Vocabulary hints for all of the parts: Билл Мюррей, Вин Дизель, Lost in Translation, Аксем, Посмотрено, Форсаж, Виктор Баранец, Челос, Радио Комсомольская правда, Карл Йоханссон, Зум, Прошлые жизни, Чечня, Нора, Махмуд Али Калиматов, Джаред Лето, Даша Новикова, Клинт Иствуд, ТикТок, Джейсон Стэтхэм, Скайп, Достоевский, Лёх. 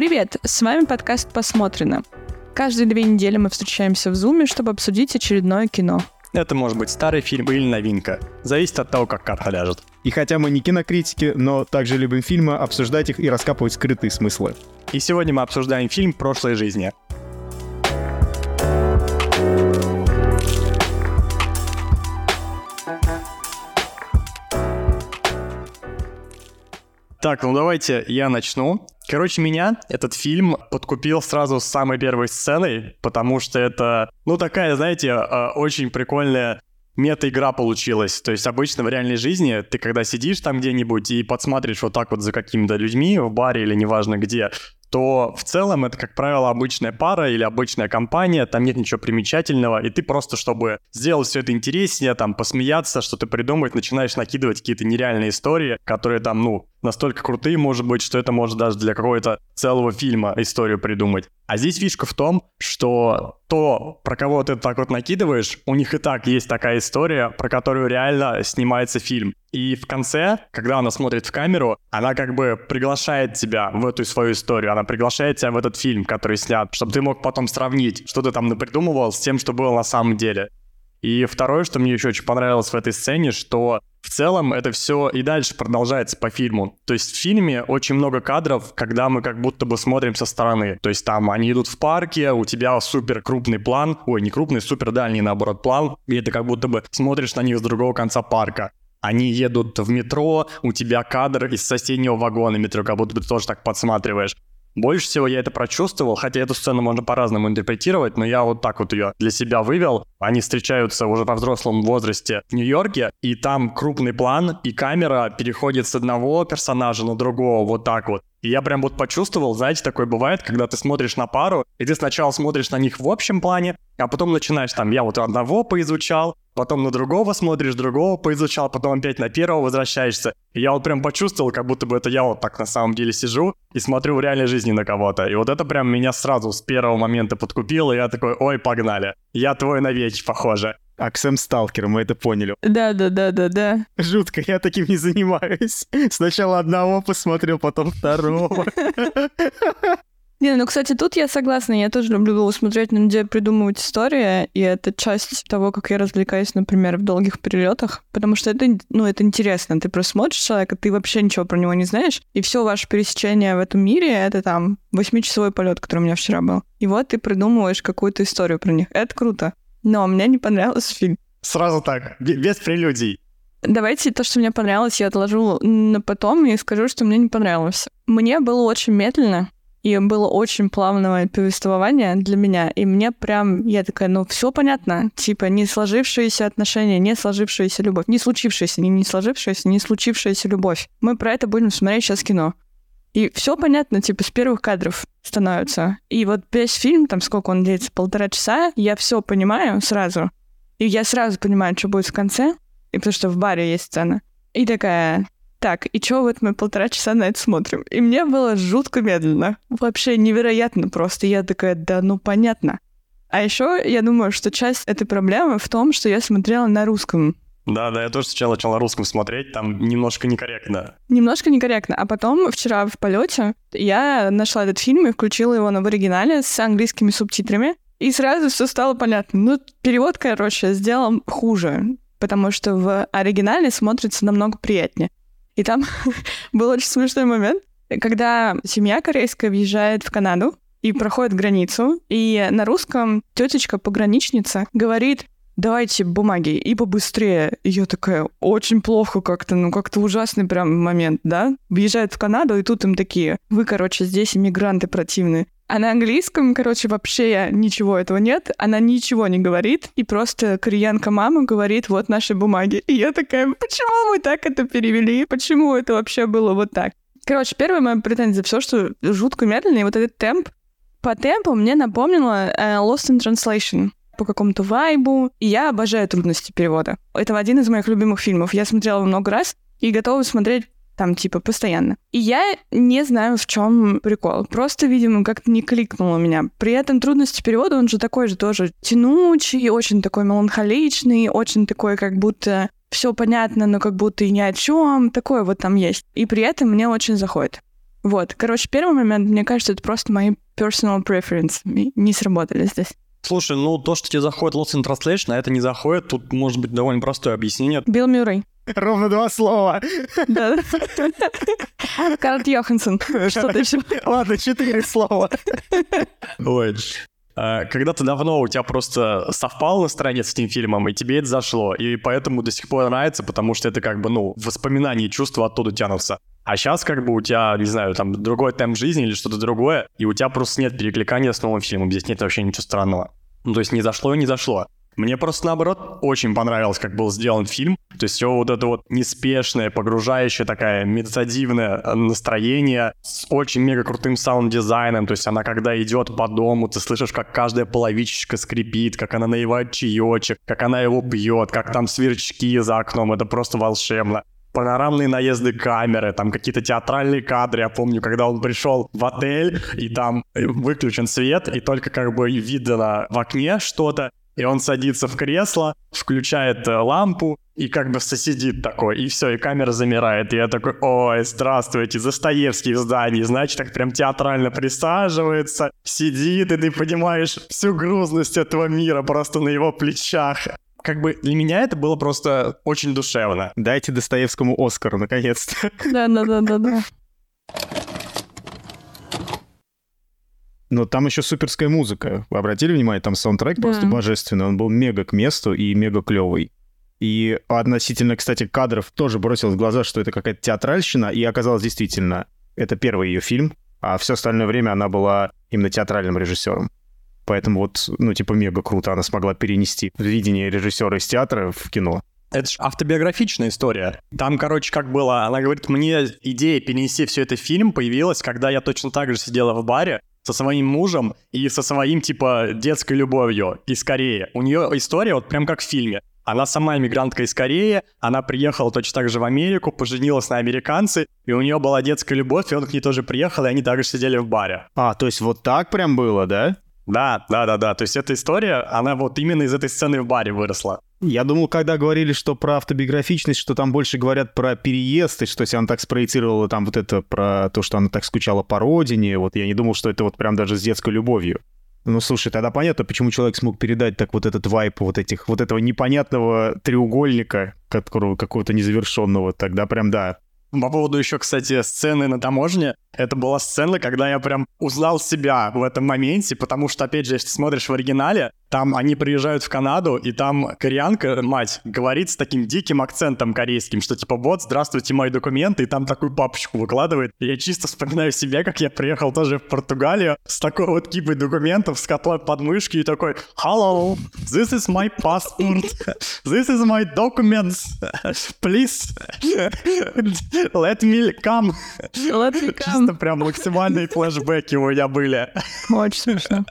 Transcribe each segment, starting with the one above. Привет, с вами подкаст «Посмотрено». Каждые 2 недели мы встречаемся в Зуме, чтобы обсудить очередное кино. Это может быть старый фильм или новинка. Зависит от того, как карта ляжет. И хотя мы не кинокритики, но также любим фильмы, обсуждать их и раскапывать скрытые смыслы. И сегодня мы обсуждаем фильм «Прошлые жизни». Так, ну давайте я начну. Короче, меня этот фильм подкупил сразу с самой первой сценой, потому что это, такая, знаете, очень прикольная мета-игра получилась. То есть обычно в реальной жизни ты, когда сидишь там где-нибудь и подсматриваешь вот так вот за какими-то людьми в баре или неважно где, то в целом это, как правило, обычная пара или обычная компания, там нет ничего примечательного, и ты просто, чтобы сделать все это интереснее, там, посмеяться, что-то придумать, начинаешь накидывать какие-то нереальные истории, которые там, настолько крутые, может быть, что это может даже для какого-то целого фильма историю придумать. А здесь фишка в том, что то, про кого ты так вот накидываешь, у них и так есть такая история, про которую реально снимается фильм. И в конце, когда она смотрит в камеру, она как бы приглашает тебя в эту свою историю, она приглашает тебя в этот фильм, который снят, чтобы ты мог потом сравнить, что ты там напридумывал с тем, что было на самом деле. И второе, что мне еще очень понравилось в этой сцене, что в целом это все и дальше продолжается по фильму. То есть в фильме очень много кадров, когда мы как будто бы смотрим со стороны. То есть там они идут в парке, у тебя супер крупный план, супер дальний наоборот план, и ты как будто бы смотришь на них с другого конца парка. Они едут в метро, у тебя кадр из соседнего вагона метро, как будто ты тоже так подсматриваешь. Больше всего я это прочувствовал, хотя эту сцену можно по-разному интерпретировать, но я вот так вот ее для себя вывел. Они встречаются уже во взрослом возрасте в Нью-Йорке, и там крупный план, и камера переходит с одного персонажа на другого, вот так вот. И я прям вот почувствовал, знаете, такое бывает, когда ты смотришь на пару, и ты сначала смотришь на них в общем плане, а потом начинаешь там, я вот одного поизучал, потом на другого смотришь, другого поизучал, потом опять на первого возвращаешься. И я вот прям почувствовал, как будто бы это я вот так на самом деле сижу и смотрю в реальной жизни на кого-то. И вот это прям меня сразу с первого момента подкупило, и я такой, ой, погнали, я твой навеки, похоже. Аксем сталкер, мы это поняли. Да. Жутко, я таким не занимаюсь. Сначала одного посмотрел, потом второго. Не, кстати, тут я согласна. Я тоже люблю смотреть на людей, придумывать истории. И это часть того, как я развлекаюсь, например, в долгих перелетах. Потому что это, это интересно. Ты просто смотришь человека, ты вообще ничего про него не знаешь. И все ваше пересечение в этом мире — это там 8-часовой полет, который у меня вчера был. И вот ты придумываешь какую-то историю про них. Это круто. Но мне не понравился фильм. Сразу так, без прелюдий. Давайте то, что мне понравилось, я отложу на потом и скажу, что мне не понравилось. Мне было очень медленно, и было очень плавное повествование для меня, и мне прям, я такая, все понятно, типа не сложившиеся отношения, не сложившаяся любовь, не сложившаяся любовь. Мы про это будем смотреть сейчас кино. И все понятно, с первых кадров становится. И вот весь фильм, сколько он длится, 1,5 часа, я все понимаю сразу. И я сразу понимаю, что будет в конце, и потому что в баре есть сцена. И такая, и что вот мы 1,5 часа на это смотрим? И мне было жутко медленно. Вообще невероятно просто. Я такая, понятно. А еще я думаю, что часть этой проблемы в том, что я смотрела на русском. Да, я тоже сначала начала русском смотреть, там немножко некорректно. А потом вчера в полете я нашла этот фильм и включила его в оригинале с английскими субтитрами, и сразу все стало понятно. Перевод, сделал хуже, потому что в оригинале смотрится намного приятнее. И там был очень смешной момент, когда семья корейская въезжает в Канаду и проходит границу, и на русском тетечка-пограничница говорит: давайте бумаги, и побыстрее. И я такая, очень плохо как-то, как-то ужасный прям момент, да? Въезжают в Канаду, и тут им такие, вы, здесь иммигранты противные. А на английском, вообще ничего этого нет, она ничего не говорит, и просто кореянка-мама говорит, вот наши бумаги. И я такая, почему мы так это перевели? Почему это вообще было вот так? Первая моя претензия, все, что жутко медленно, и вот этот темп. По темпу мне напомнило Lost in Translation. По какому-то вайбу. И я обожаю трудности перевода. Это один из моих любимых фильмов. Я смотрела его много раз и готова смотреть постоянно. И я не знаю, в чем прикол. Просто, видимо, как-то не кликнуло меня. При этом трудности перевода, он же такой же тоже тянучий, очень такой меланхоличный, очень такой, как будто все понятно, но как будто и ни о чем. Такое вот там есть. И при этом мне очень заходит. Вот, короче, первый момент, мне кажется, это просто мои personal preference. Не сработали здесь. Слушай, ну то, что тебе заходит Lost in Translation, а это не заходит, тут может быть довольно простое объяснение. Билл Мюррей. Ровно два слова. Да. Карл Йоханссон. Что-то еще. Ладно, 4 слова. Ой. Когда-то давно у тебя просто совпало настроение с этим фильмом, и тебе это зашло. И поэтому до сих пор нравится, потому что это как бы, ну, воспоминания и чувства оттуда тянутся. А сейчас как бы у тебя, не знаю, там другой темп жизни или что-то другое, и у тебя просто нет перекликания с новым фильмом. Здесь нет вообще ничего странного. Ну, то есть не зашло и не зашло. Мне просто, наоборот, очень понравилось, как был сделан фильм. То есть все вот это вот неспешное, погружающее такое медитативное настроение с очень мега-крутым саунд-дизайном. То есть она, когда идет по дому, ты слышишь, как каждая половичечка скрипит, как она наливает чаечек, как она его пьет, как там сверчки за окном. Это просто волшебно. Панорамные наезды камеры, там какие-то театральные кадры. Я помню, когда он пришел в отель, и там выключен свет, и только как бы видно в окне что-то. И он садится в кресло, включает лампу и как бы сидит такой, и все, и камера замирает. И я такой: ой, здравствуйте, Достоевский в здании. Значит, так прям театрально присаживается, сидит, и ты понимаешь всю грузность этого мира просто на его плечах. Как бы для меня это было просто очень душевно. Дайте Достоевскому Оскар, наконец-то. Да. Но там еще суперская музыка. Вы обратили внимание, там саундтрек просто божественный. Он был мега к месту и мега клевый. И относительно, кстати, кадров тоже бросилось в глаза, что это какая-то театральщина. И оказалось, действительно, это первый ее фильм. А все остальное время она была именно театральным режиссером. Поэтому вот, ну, типа, мега круто она смогла перенести видение режиссера из театра в кино. Это же автобиографичная история. Там, короче, как было, она говорит: мне идея перенести все это в фильм появилась, когда я точно так же сидела в баре со своим мужем и со своим, типа, детской любовью из Кореи. У нее история вот прям как в фильме. Она сама иммигрантка из Кореи, она приехала точно так же в Америку, поженилась на американце, и у нее была детская любовь, и он к ней тоже приехал, и они также сидели в баре. А, то есть вот так прям было, да? Да. То есть эта история, она вот именно из этой сцены в баре выросла. Я думал, когда говорили, что про автобиографичность, что там больше говорят про переезд, и что если она так спроецировала там вот это про то, что она так скучала по родине, вот я не думал, что это вот прям даже с детской любовью. Ну, слушай, тогда понятно, почему человек смог передать так вот этот вайб вот этого непонятного треугольника, какого-то незавершенного, тогда прям да. По поводу еще, кстати, сцены на таможне. Это была сцена, когда я прям узнал себя в этом моменте, потому что, опять же, если ты смотришь в оригинале, там они приезжают в Канаду, и там кореянка, мать, говорит с таким диким акцентом корейским, что типа: вот, здравствуйте, мои документы, и там такую папочку выкладывает. И я чисто вспоминаю себя, как я приехал тоже в Португалию с такой вот кипой документов, с котлой подмышки, и такой: hello, this is my passport, this is my documents, please, let me come. Let me come. Прям максимальные флешбеки у меня были. Очень смешно.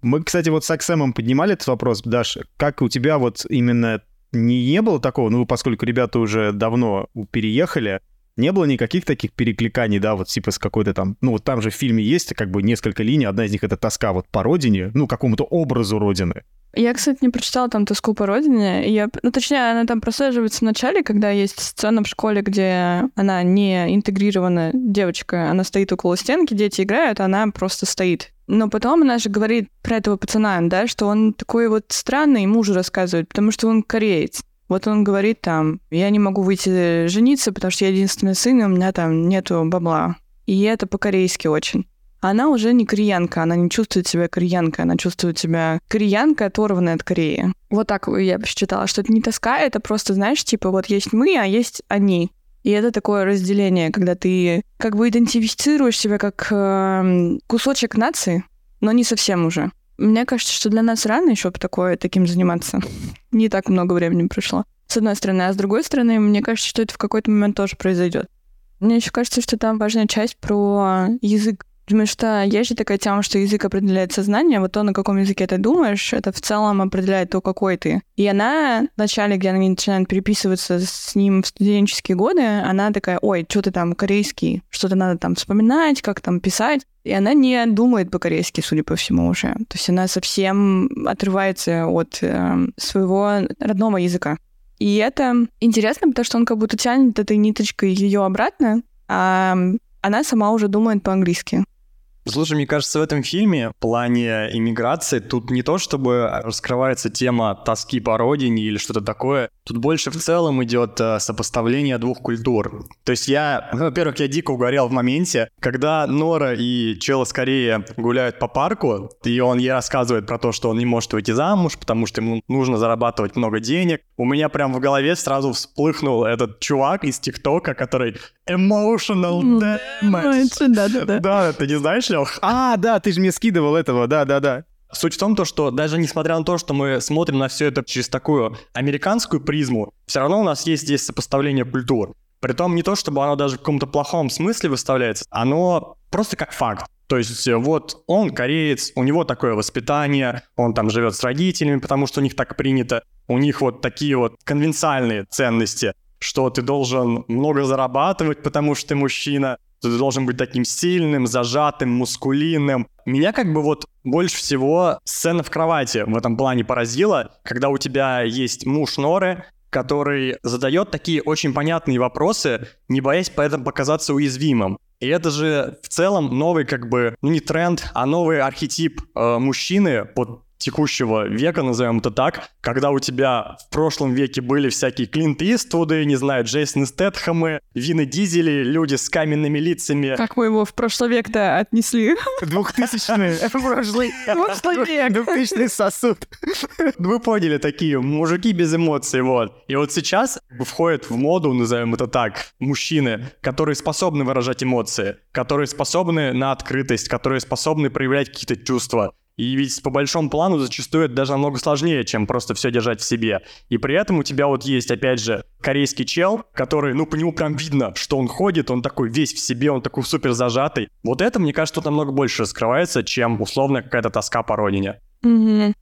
Мы, кстати, вот с Аксемом поднимали этот вопрос, Даша. Как у тебя вот именно не было такого, ну, поскольку ребята уже давно переехали, не было никаких таких перекликаний, да, вот типа с какой-то там... Ну, вот там же в фильме есть как бы несколько линий, одна из них — это тоска вот по родине, ну, какому-то образу родины. Я, кстати, не прочитала там «Тоску по родине». Ну, точнее, она там прослеживается в начале, когда есть сцена в школе, где она не интегрирована, девочка, она стоит около стенки, дети играют, а она просто стоит. Но потом она же говорит про этого пацана, да, что он такой вот странный, мужу рассказывает, потому что он кореец. Вот он говорит там: я не могу выйти жениться, потому что я единственный сын, и у меня там нету бабла. И это по-корейски очень. Она уже не кореянка, она не чувствует себя кореянкой, она чувствует себя кореянкой, оторванной от Кореи. Вот так я посчитала, что это не тоска, это просто, знаешь, типа вот есть мы, а есть они. И это такое разделение, когда ты как бы идентифицируешь себя как кусочек нации, но не совсем уже. Мне кажется, что для нас рано еще таким заниматься. Не так много времени прошло, с одной стороны. А с другой стороны, мне кажется, что это в какой-то момент тоже произойдет. Мне еще кажется, что там важная часть про язык. Потому что есть же такая тема, что язык определяет сознание, вот то, на каком языке ты думаешь, это в целом определяет то, какой ты. И она в начале, где она начинает переписываться с ним в студенческие годы, она такая: ой, что ты там корейский, что-то надо там вспоминать, как там писать. И она не думает по-корейски, судя по всему, уже. То есть она совсем отрывается от своего родного языка. И это интересно, потому что он как будто тянет этой ниточкой ее обратно, а она сама уже думает по-английски. Слушай, мне кажется, в этом фильме в плане иммиграции тут не то, чтобы раскрывается тема тоски по родине или что-то такое. Тут больше в целом идет сопоставление двух культур. То есть во-первых, я дико угорел в моменте, когда Нора и Челос скорее гуляют по парку, и он ей рассказывает про то, что он не может выйти замуж, потому что ему нужно зарабатывать много денег. У меня прям в голове сразу вспыхнул этот чувак из ТикТока, который emotional damage. Да, ты не знаешь, Лёх? А, да, ты же мне скидывал этого, да. Суть в том, что даже несмотря на то, что мы смотрим на все это через такую американскую призму, все равно у нас есть здесь сопоставление культур. Притом не то, чтобы оно даже в каком-то плохом смысле выставляется, оно просто как факт. То есть вот он кореец, у него такое воспитание, он там живет с родителями, потому что у них так принято, у них вот такие вот конвенциальные ценности, что ты должен много зарабатывать, потому что ты мужчина, ты должен быть таким сильным, зажатым, мускулинным. Меня как бы вот больше всего сцена в кровати в этом плане поразила, когда у тебя есть муж Норы, который задает такие очень понятные вопросы, не боясь при этом показаться уязвимым. И это же в целом новый как бы, не тренд, а новый архетип мужчины под текущего века, назовем это так, когда у тебя в прошлом веке были всякие Клинт Иствуды, не знаю, Джейсон Стэтхэмы, Вины Дизели, люди с каменными лицами. Как мы его в прошлый век-то отнесли? 2000-е. Прошлый век. 2000-й сосуд. Вы поняли, такие мужики без эмоций, вот. И вот сейчас входят в моду, назовем это так, мужчины, которые способны выражать эмоции, которые способны на открытость, которые способны проявлять какие-то чувства. И ведь по большому плану зачастую это даже намного сложнее, чем просто все держать в себе. И при этом у тебя вот есть, опять же, корейский чел, который, по нему прям видно, что он ходит, он такой весь в себе, он такой супер зажатый. Вот это, мне кажется, тут намного больше раскрывается, чем условно какая-то тоска по родине. Угу.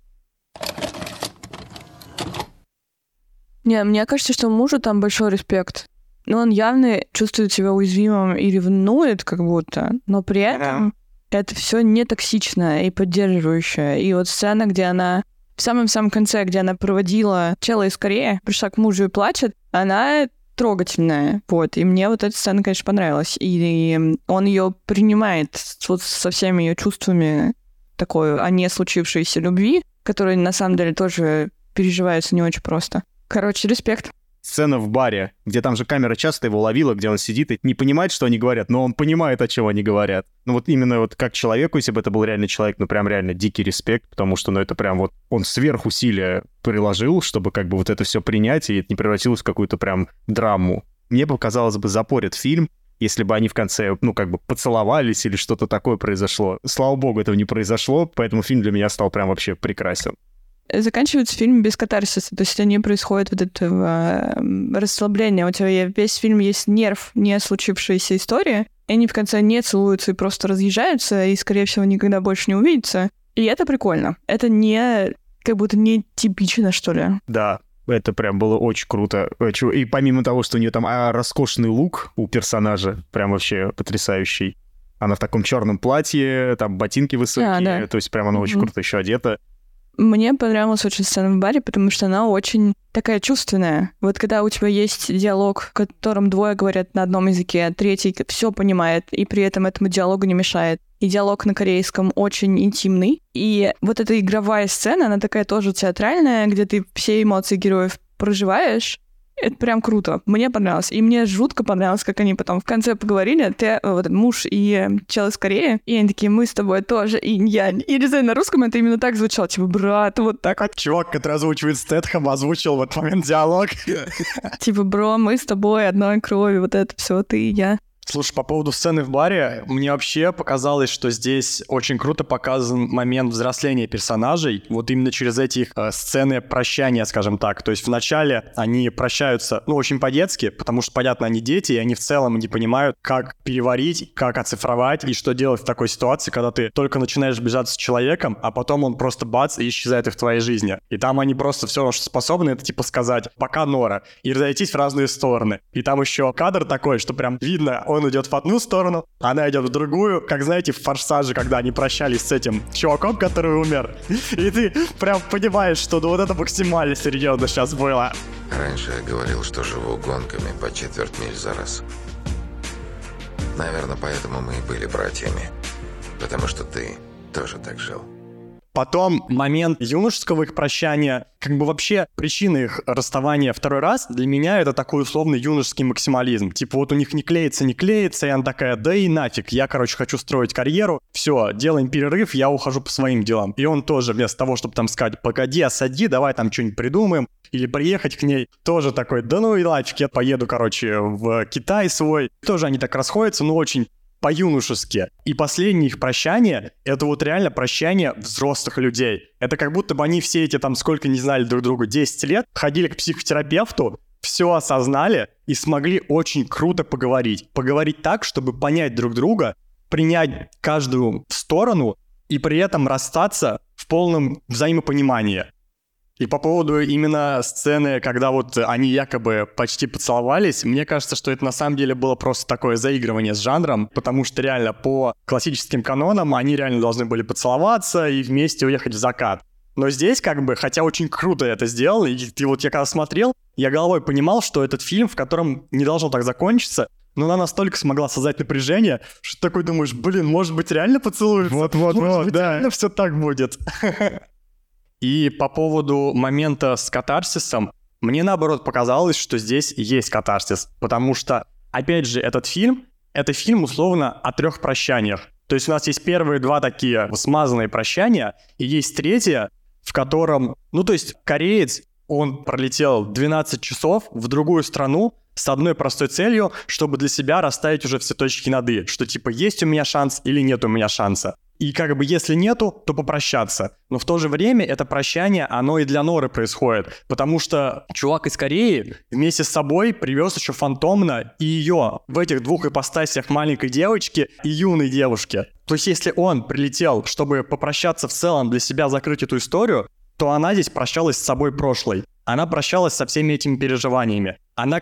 Не, мне кажется, что мужу там большой респект. Но он явно чувствует себя уязвимым и ревнует как будто, но при этом... Это все не токсичное и поддерживающее. И вот сцена, где она в самом-самом конце, где она проводила чела из Кореи, пришла к мужу и плачет, она трогательная. Вот. И мне вот эта сцена, конечно, понравилась. И он ее принимает вот со всеми ее чувствами такой, о не случившейся любви, которая на самом деле тоже переживается не очень просто. Короче, респект. Сцена в баре, где там же камера часто его ловила, где он сидит и не понимает, что они говорят, но он понимает, о чем они говорят. Именно как человеку, если бы это был реальный человек, прям реально дикий респект, потому что, это прям вот он сверхусилия приложил, чтобы как бы вот это все принять, и это не превратилось в какую-то прям драму. Мне бы, казалось бы, запорит фильм, если бы они в конце, поцеловались или что-то такое произошло. Слава богу, этого не произошло, поэтому фильм для меня стал прям вообще прекрасен. Заканчивается фильм без катарсиса, то есть не происходит вот этого расслабления. У тебя весь фильм есть нерв, не случившаяся история, и они в конце не целуются и просто разъезжаются, и, скорее всего, никогда больше не увидятся. И это прикольно. Это не... как будто не типично, что ли. Да, это прям было очень круто. И помимо того, что у нее там роскошный лук у персонажа, прям вообще потрясающий. Она в таком черном платье, там ботинки высокие, да. То есть прям она очень круто еще одета. Мне понравилась очень сцена в баре, потому что она очень такая чувственная. Вот когда у тебя есть диалог, в котором двое говорят на одном языке, а третий все понимает, и при этом этому диалогу не мешает. И диалог на корейском очень интимный. И вот эта игровая сцена, она такая тоже театральная, где ты все эмоции героев проживаешь. Это прям круто. Мне понравилось. И мне жутко понравилось, как они потом в конце поговорили. Ты, вот, муж и чел из Кореи. И они такие, мы с тобой тоже инь-янь. И не знаю, на русском это именно так звучало. Типа, брат, вот так. А чувак, который озвучивает Стэтхэм, озвучил в этот момент диалог. Типа, бро, мы с тобой одной крови. Вот это все ты и я. Слушай, по поводу сцены в баре, мне вообще показалось, что здесь очень круто показан момент взросления персонажей, вот именно через эти их сцены прощания, скажем так. То есть вначале они прощаются, очень по-детски, потому что, понятно, они дети, и они в целом не понимают, как переварить, как оцифровать, и что делать в такой ситуации, когда ты только начинаешь бежать с человеком, а потом он просто бац и исчезает из твоей жизни. И там они просто все, что способны, это типа сказать «пока, Нора», и разойтись в разные стороны. И там еще кадр такой, что прям видно, он идет в одну сторону, она идет в другую. Как, знаете, в «Форсаже», когда они прощались с этим чуваком, который умер. И ты прям понимаешь, что вот это максимально серьезно сейчас было. Раньше я говорил, что живу гонками по 1/4 миль за раз. Наверное, поэтому мы и были братьями. Потому что ты тоже так жил. Потом момент юношеского их прощания, как бы вообще причина их расставания второй раз, для меня это такой условный юношеский максимализм. Типа вот у них не клеится, и она такая, да и нафиг, я, хочу строить карьеру, все, делаем перерыв, я ухожу по своим делам. И он тоже вместо того, чтобы там сказать, погоди, осади, давай там что-нибудь придумаем, или приехать к ней, тоже такой, да ну и лачки, я поеду, в Китай свой. Тоже они так расходятся, но очень... по-юношески. И последнее их прощание, это вот реально прощание взрослых людей. Это как будто бы они все эти сколько не знали друг друга, 10 лет, ходили к психотерапевту, все осознали и смогли очень круто поговорить. Поговорить так, чтобы понять друг друга, принять каждую сторону и при этом расстаться в полном взаимопонимании. И по поводу именно сцены, когда вот они якобы почти поцеловались, мне кажется, что это на самом деле было просто такое заигрывание с жанром, потому что реально по классическим канонам они реально должны были поцеловаться и вместе уехать в закат. Но здесь хотя очень круто это сделали, и вот я когда смотрел, я головой понимал, что этот фильм, в котором не должно так закончиться, но она настолько смогла создать напряжение, что такой думаешь, может быть реально поцелуются? Вот, да. Реально все так будет. И по поводу момента с катарсисом, мне наоборот показалось, что здесь есть катарсис, потому что, опять же, этот фильм, условно о 3 прощаниях. То есть у нас есть первые 2 такие смазанные прощания, и есть 3, в котором, кореец, он пролетел 12 часов в другую страну с одной простой целью, чтобы для себя расставить уже все точки над «и», что есть у меня шанс или нет у меня шанса. И если нету, то попрощаться. Но в то же время это прощание, оно и для Норы происходит. Потому что чувак из Кореи вместе с собой привез еще фантомно и ее в этих 2 ипостасях маленькой девочки и юной девушки. То есть если он прилетел, чтобы попрощаться в целом для себя закрыть эту историю, то она здесь прощалась с собой прошлой. Она прощалась со всеми этими переживаниями. Она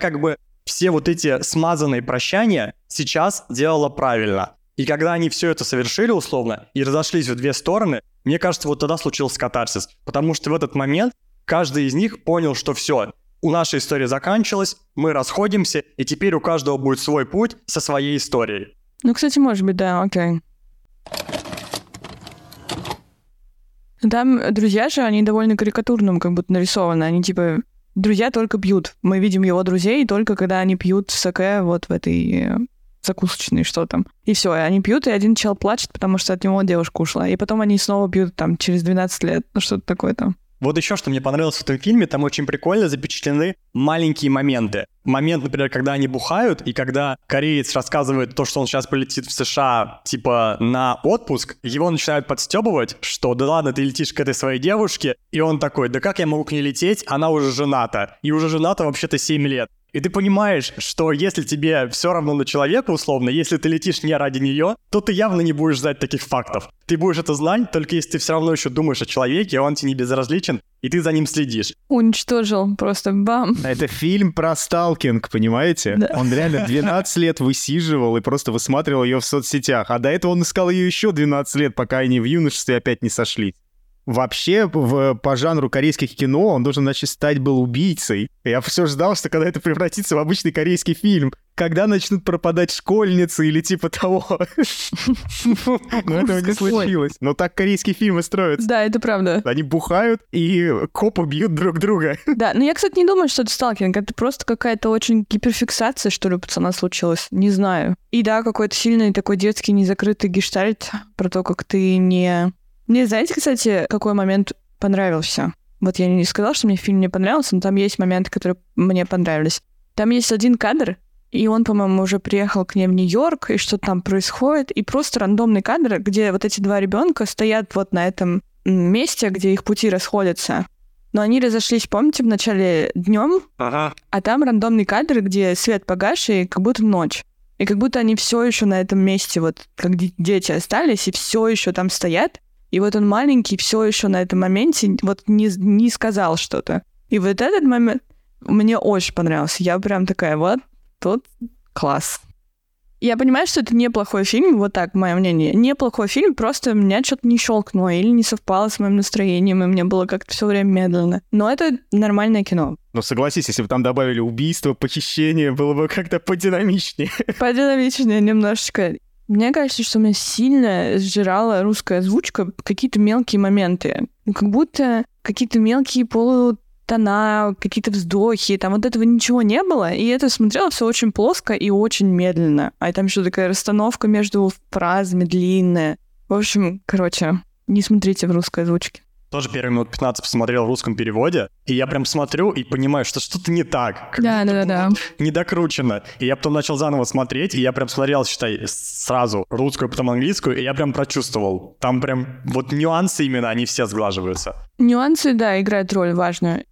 все вот эти смазанные прощания сейчас делала правильно. И когда они все это совершили условно и разошлись в 2 стороны, мне кажется, вот тогда случился катарсис. Потому что в этот момент каждый из них понял, что все, у нашей истории заканчивалась, мы расходимся, и теперь у каждого будет свой путь со своей историей. Может быть, да, окей. Там друзья же, они довольно карикатурным нарисованы. Они друзья только пьют. Мы видим его друзей только когда они пьют саке вот в этой... закусочные, что там. И все, и они пьют, и один чел плачет, потому что от него девушка ушла. И потом они снова пьют через 12 лет. Что-то такое там. Вот еще, что мне понравилось в этом фильме, там очень прикольно запечатлены маленькие моменты. Момент, например, когда они бухают, и когда кореец рассказывает то, что он сейчас полетит в США, на отпуск, его начинают подстебывать, что да ладно, ты летишь к этой своей девушке, и он такой, да как я могу к ней лететь, она уже жената. И уже жената вообще-то 7 лет. И ты понимаешь, что если тебе все равно на человека, условно, если ты летишь не ради нее, то ты явно не будешь знать таких фактов. Ты будешь это знать, только если ты все равно еще думаешь о человеке, он тебе не безразличен, и ты за ним следишь. Уничтожил, просто бам. Это фильм про сталкинг, понимаете? Да. Он реально 12 лет высиживал и просто высматривал ее в соцсетях. А до этого он искал ее еще 12 лет, пока они в юношестве опять не сошлись. Вообще, по жанру корейских кино он должен, стать был убийцей. Я все ждал, что когда это превратится в обычный корейский фильм, когда начнут пропадать школьницы или того. Но этого не случилось. Но так корейские фильмы строятся. Да, это правда. Они бухают, и копы бьют друг друга. Да, но я, кстати, не думаю, что это сталкинг. Это просто какая-то очень гиперфиксация, что ли, у пацана случилась. Не знаю. И да, какой-то сильный такой детский незакрытый гештальт про то, как ты не... Мне, знаете, кстати, какой момент понравился? Вот я не сказала, что мне фильм не понравился, но там есть моменты, которые мне понравились. Там есть один кадр, и он, по-моему, уже приехал к ней в Нью-Йорк, и что-то там происходит. И просто рандомный кадр, где вот эти 2 ребенка стоят вот на этом месте, где их пути расходятся. Но они разошлись, помните, в начале днем, ага. А там рандомный кадр, где свет погас, и как будто ночь. И как будто они все еще на этом месте, вот как дети остались, и все еще там стоят. И вот он маленький, все еще на этом моменте вот не сказал что-то. И вот этот момент мне очень понравился. Я прям такая, вот, тут класс. Я понимаю, что это неплохой фильм, вот так, мое мнение. Неплохой фильм, просто меня что-то не щелкнуло или не совпало с моим настроением, и мне было как-то все время медленно. Но это нормальное кино. Но согласись, если бы там добавили убийство, похищение, было бы как-то подинамичнее. Подинамичнее немножечко. Мне кажется, что меня сильно сжирала русская озвучка какие-то мелкие моменты. Как будто какие-то мелкие полутона, какие-то вздохи. Там вот этого ничего не было, и это смотрело все очень плоско и очень медленно. А там еще такая расстановка между фразами длинная. В общем, короче, не смотрите в русской озвучке. Тоже первые минут 15 посмотрел в русском переводе, и я прям смотрю и понимаю, что что-то не так. Да. Не докручено. И я потом начал заново смотреть, и я прям смотрел, считай, сразу русскую, потом английскую, и я прям прочувствовал. Там прям вот нюансы именно, они все сглаживаются. Нюансы, да, играют роль важную.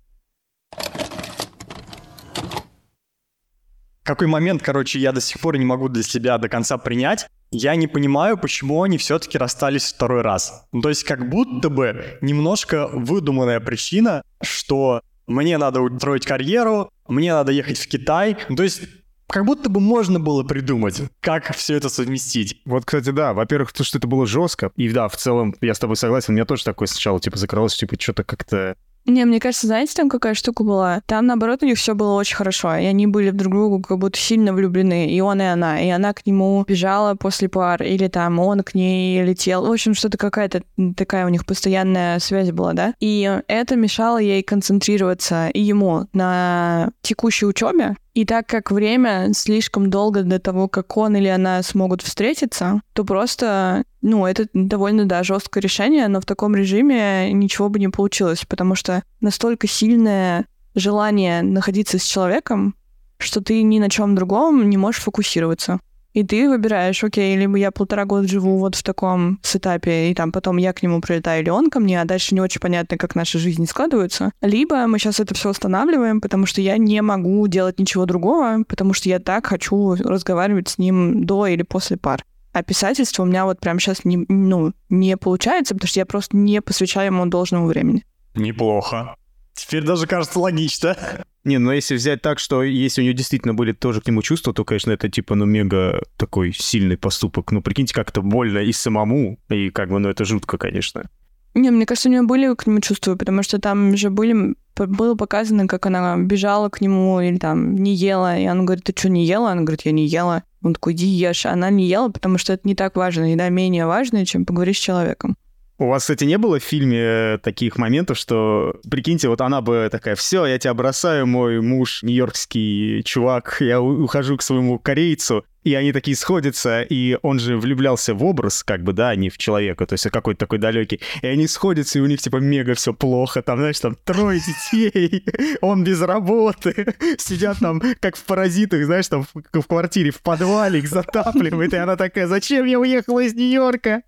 Какой момент, короче, я до сих пор не могу для себя до конца принять. Я не понимаю, почему они все-таки расстались второй раз. Ну, то есть как будто бы немножко выдуманная причина, что мне надо устроить карьеру, мне надо ехать в Китай. Ну, то есть как будто бы можно было придумать, как все это совместить. Вот, кстати, да, во-первых, то, что это было жестко. И да, в целом, я с тобой согласен, у меня тоже такое сначала, закралось, что-то как-то... Не, мне кажется, знаете, там какая штука была? Там, наоборот, у них все было очень хорошо, и они были друг другу как будто сильно влюблены, и он, и она. И она к нему бежала после пар, или там он к ней летел. В общем, что-то какая-то такая у них постоянная связь была, да? И это мешало ей концентрироваться и ему на текущей учебе. И так как время слишком долго до того, как он или она смогут встретиться, то просто, это довольно, да, жесткое решение, но в таком режиме ничего бы не получилось, потому что настолько сильное желание находиться с человеком, что ты ни на чем другом не можешь фокусироваться. И ты выбираешь, окей, либо я 1,5 года живу вот в таком сетапе, и там потом я к нему прилетаю, или он ко мне, а дальше не очень понятно, как наши жизни складываются. Либо мы сейчас это все останавливаем, потому что я не могу делать ничего другого, потому что я так хочу разговаривать с ним до или после пар. А писательство у меня вот прямо сейчас не получается, потому что я просто не посвящаю ему должного времени. Неплохо. Теперь даже кажется логично. Не, если взять так, что если у нее действительно были тоже к нему чувства, то, конечно, это мега такой сильный поступок. Прикиньте, как-то больно и самому, и это жутко, конечно. Не, мне кажется, у нее были к нему чувства, потому что там же было показано, как она бежала к нему или там не ела, и он говорит, ты что, не ела? Она говорит, я не ела. Он такой, иди ешь. Она не ела, потому что это не так важно, еда менее важная, чем поговорить с человеком. У вас, кстати, не было в фильме таких моментов, что, прикиньте, вот она бы такая, все, я тебя бросаю, мой муж, нью-йоркский чувак, я ухожу к своему корейцу, и они такие сходятся, и он же влюблялся в образ, а не в человека, то есть какой-то такой далекий, и они сходятся, и у них мега все плохо, там, знаешь, там 3 детей, он без работы, сидят там как в паразитах, знаешь, там в квартире, в подвале их затапливает, и она такая, зачем я уехала из Нью-Йорка?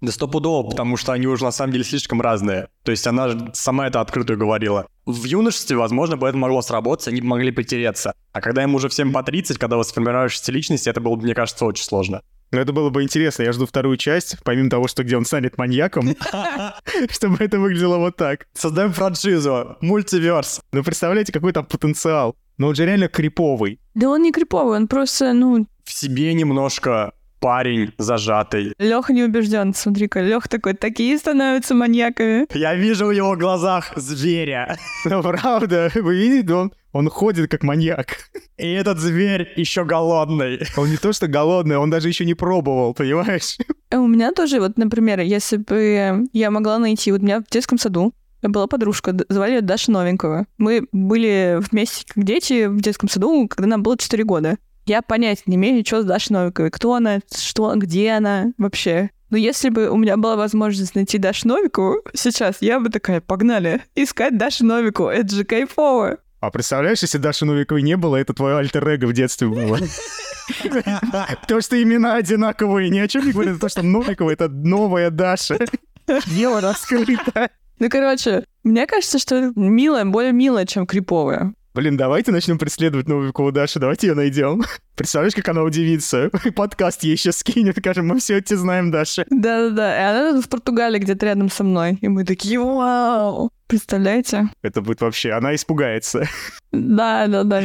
Да стопудово, потому что они уже на самом деле слишком разные. То есть она же сама это открытую говорила. В юношестве, возможно, бы это могло сработаться, они бы могли потереться. А когда им уже всем по 30, когда вы сформируешься личности, это было бы, мне кажется, очень сложно. Но это было бы интересно. Я жду 2-ю часть, помимо того, что где он станет маньяком, чтобы это выглядело вот так. Создаем франшизу, мультиверс. Ну, представляете, какой там потенциал. Но он же реально криповый. Да он не криповый, он просто, В себе немножко... Парень зажатый. Лёха не убежден. Смотри-ка, Лёх такой, такие становятся маньяками. Я вижу в его глазах зверя. Ну, правда, вы видите, он ходит как маньяк. И этот зверь еще голодный. Он не то что голодный, он даже еще не пробовал, понимаешь? У меня тоже, например, если бы я могла найти... У меня в детском саду была подружка, звали ее Даша Новикова. Мы были вместе как дети в детском саду, когда нам было 4 года. Я понятия не имею ничего с Дашей Новиковой. Кто она, что, где она вообще. Но если бы у меня была возможность найти Дашу Новикову сейчас, я бы такая, погнали, искать Дашу Новикову. Это же кайфово. А представляешь, если Даши Новиковой не было, это твое альтер-эго в детстве было. То, что имена одинаковые, ни о чем не говорят. То, что Новикова — это новая Даша. Дело раскрыто. Мне кажется, что это милое, более милое, чем криповое. Блин, давайте начнем преследовать Новикову Дашу, давайте ее найдем. Представляешь, как она удивится? Подкаст ей сейчас скинет, скажем, мы все это знаем, Даша. Да-да-да, и она в Португалии где-то рядом со мной. И мы такие, вау, представляете? Это будет вообще, она испугается. Да-да-да.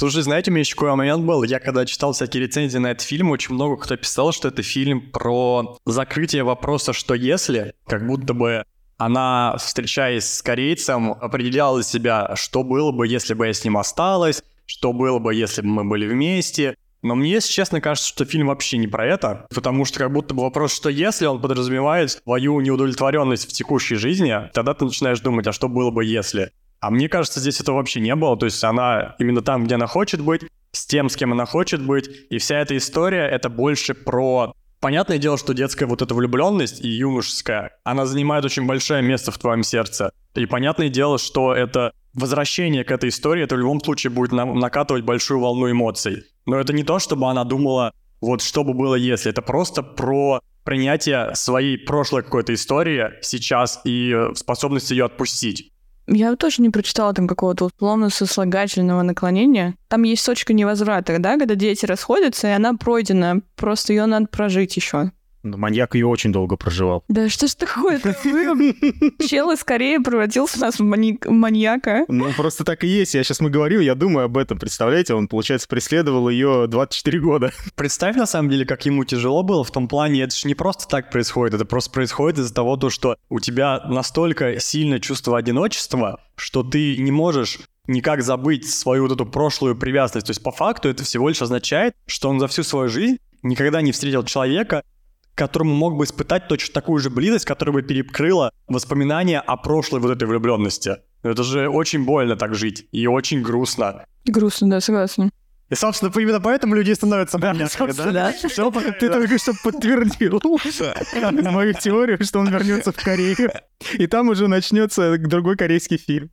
Слушай, знаете, у меня еще какой момент был. Я когда читал всякие рецензии на этот фильм, очень много кто писал, что это фильм про закрытие вопроса «что если?», как будто бы она, встречаясь с корейцем, определяла себя, что было бы, если бы я с ним осталась, что было бы, если бы мы были вместе. Но мне, если честно, кажется, что фильм вообще не про это, потому что как будто бы вопрос «что если?», он подразумевает твою неудовлетворенность в текущей жизни, тогда ты начинаешь думать, а что было бы, если? А мне кажется, здесь этого вообще не было, то есть она именно там, где она хочет быть, с тем, с кем она хочет быть, и вся эта история, это больше про... Понятное дело, что детская вот эта влюбленность и юношеская, она занимает очень большое место в твоем сердце, и понятное дело, что это... Возвращение к этой истории, это в любом случае будет накатывать большую волну эмоций. Но это не то, чтобы она думала, вот что бы было если. Это просто про принятие своей прошлой какой-то истории сейчас и способность ее отпустить. Я тоже не прочитала там какого-то условно-сослагательного наклонения. Там есть точка невозврата, да, когда дети расходятся, и она пройдена. Просто ее надо прожить еще. Маньяк ее очень долго проживал. Да что ж такое-то? Чело скорее превратился в нас в маньяка. Ну, просто так и есть. Я сейчас я думаю об этом. Представляете, он, получается, преследовал ее 24 года. Представь, на самом деле, как ему тяжело было в том плане, это же не просто так происходит, это просто происходит из-за того, что у тебя настолько сильное чувство одиночества, что ты не можешь никак забыть свою вот эту прошлую привязанность. То есть, по факту, это всего лишь означает, что он за всю свою жизнь никогда не встретил человека, которому мог бы испытать точно такую же близость, которая бы перекрыла воспоминания о прошлой вот этой влюбленности. Это же очень больно так жить, и очень грустно. Грустно, да, согласен. И, собственно, именно поэтому люди становятся маньяками, да? Ты только что подтвердил мою теорию, что он вернется в Корею, и там уже начнется другой корейский фильм.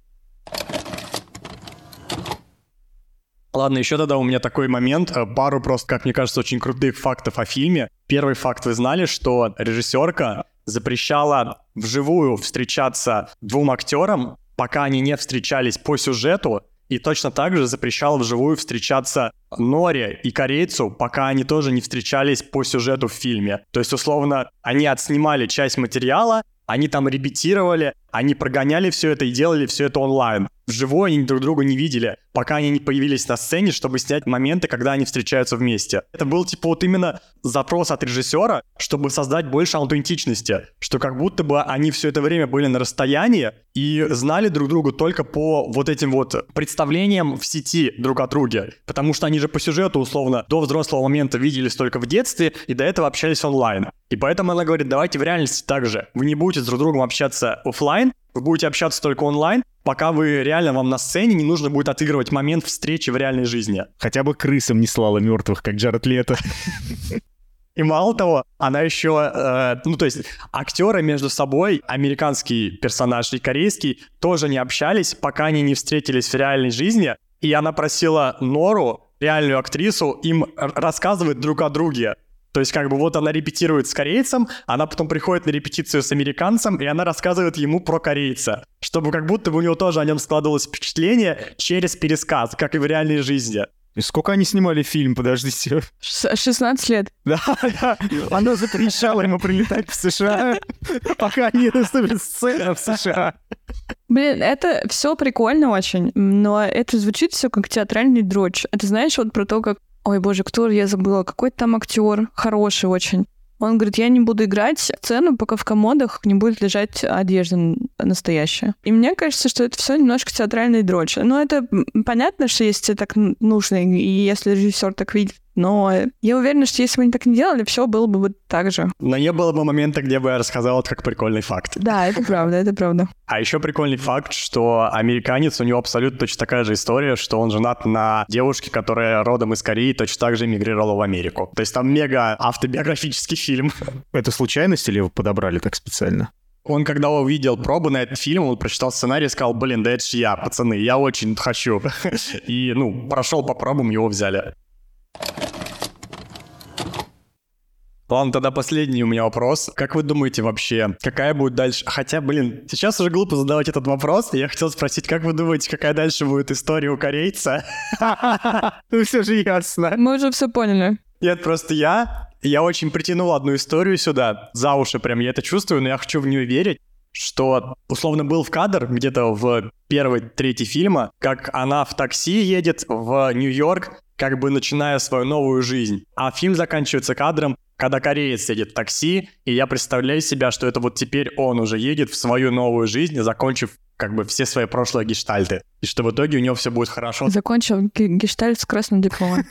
Ладно, еще тогда у меня такой момент, пару просто, как мне кажется, очень крутых фактов о фильме. Первый факт, вы знали, что режиссерка запрещала вживую встречаться двум актерам, пока они не встречались по сюжету, и точно так же запрещала вживую встречаться Норе и корейцу, пока они тоже не встречались по сюжету в фильме. То есть, условно, они отснимали часть материала, они там репетировали, они прогоняли все это и делали все это онлайн. Вживую они друг друга не видели, пока они не появились на сцене, чтобы снять моменты, когда они встречаются вместе. Это был типа вот именно запрос от режиссера, чтобы создать больше аутентичности, что как будто бы они все это время были на расстоянии и знали друг друга только по вот этим вот представлениям в сети друг о друге, потому что они же по сюжету условно до взрослого момента виделись только в детстве и до этого общались онлайн. И поэтому она говорит, давайте в реальности так же. Вы не будете с друг другом общаться офлайн, вы будете общаться только онлайн, пока вы реально вам на сцене не нужно будет отыгрывать момент встречи в реальной жизни. Хотя бы крысам не слала мертвых, как Джаред Лето. И мало того, она еще... ну, то есть, актеры между собой, американский персонаж и корейский, тоже не общались, пока они не встретились в реальной жизни. И она просила Нору, реальную актрису, им рассказывать друг о друге. То есть, как бы, вот она репетирует с корейцем, она потом приходит на репетицию с американцем, и она рассказывает ему про корейца, чтобы как будто бы у него тоже о нем складывалось впечатление через пересказ, как и в реальной жизни. И сколько они снимали фильм, подождите? 16 лет. Да. Она запрещала ему прилетать в США, пока не наступит сцена в США. Блин, это все прикольно очень, но это звучит все как театральный дрочь. Это знаешь, вот про то, как ой, боже, кто, я забыла, какой-то там актер, хороший очень. Он говорит, я не буду играть сцену, пока в комодах не будет лежать одежда настоящая. И мне кажется, что это все немножко театральная дрочь. Но это понятно, что если тебе так нужно, и если режиссер так видит. Но я уверена, что если бы они так не делали, все было бы вот так же. Но не было бы момента, где бы я рассказал это как прикольный факт. Да, это правда, это правда. А еще прикольный факт, что американец, у него абсолютно точно такая же история, что он женат на девушке, которая родом из Кореи, точно так же эмигрировала в Америку. То есть там мега автобиографический фильм. Это случайность или его подобрали так специально? Он, когда увидел пробы на этот фильм, он прочитал сценарий и сказал, блин, да это ж я, пацаны, я очень хочу. И, ну, прошел по пробам, его взяли. Ладно, тогда последний у меня вопрос. Как вы думаете вообще, какая будет дальше... Хотя, блин, сейчас уже глупо задавать этот вопрос. Я хотел спросить, как вы думаете, какая дальше будет история у корейца? Ну все же ясно. Мы уже все поняли. Нет, просто я очень притянул одну историю сюда. За уши прям я это чувствую, но я хочу в нее верить. что условно был в кадр где-то в первой трети фильма, как она в такси едет в Нью-Йорк, как бы начиная свою новую жизнь. А фильм заканчивается кадром, когда кореец едет в такси, и я представляю себя, что это вот теперь он уже едет в свою новую жизнь, закончив как бы все свои прошлые гештальты. И что в итоге у него все будет хорошо. Закончил гештальт с красным дипломом.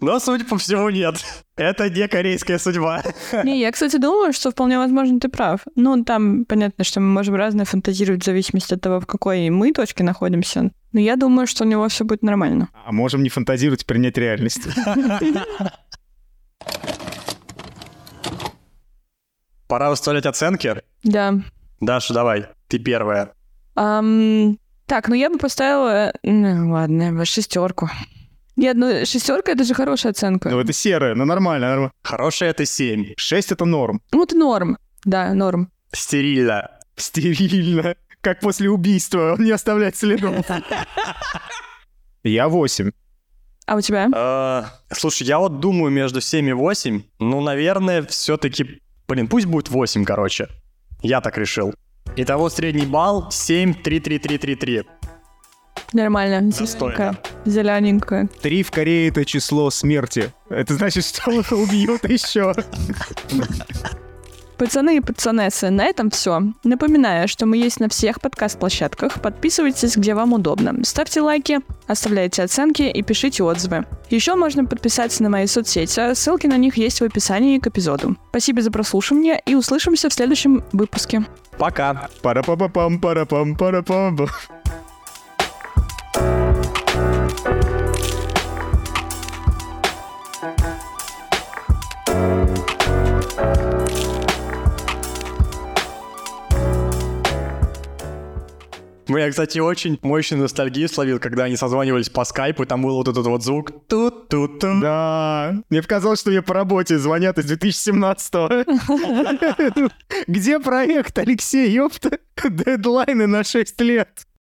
Но, судя по всему, нет. Это не корейская судьба. Не, я, кстати, думаю, что вполне возможно ты прав. Ну, там понятно, что мы можем разное фантазировать в зависимости от того, в какой мы точке находимся. Но я думаю, что у него все будет нормально. А можем не фантазировать, принять реальность. Пора выставлять оценки? Да. Даша, давай, ты первая. Так, ну я бы поставила... Ну, ладно, 6. Нет, ну 6 это же хорошая оценка. Ну это серая, но нормально. Хорошая это 7. 6 это норм. Ну это норм, да, норм. Стерильно. Как после убийства, он не оставляет следов. Я 8. А у тебя? Слушай, я вот думаю между 7 и 8. Ну, наверное, все-таки... Блин, пусть будет 8, короче. Я так решил. Итого средний балл 7-3-3-3-3-3. Нормально, зелененькая. Зелененькая. 3 в Корее — это число смерти. Это значит, что убьют еще. Пацаны и пацанессы, на этом все. Напоминаю, что мы есть на всех подкаст-площадках. Подписывайтесь, где вам удобно. Ставьте лайки, оставляйте оценки и пишите отзывы. Еще можно подписаться на мои соцсети. Ссылки на них есть в описании к эпизоду. Спасибо за прослушивание и услышимся в следующем выпуске. Пока! Пара-па-па-пам, пара-пам, пара-пам. Я, кстати, очень мощную ностальгию словил, когда они созванивались по скайпу, и там был вот этот вот звук. Тут-тут-тут. Да. Мне показалось, что мне по работе звонят из 2017-го. Где проект, Алексей, ёпта? Дедлайны на 6 лет.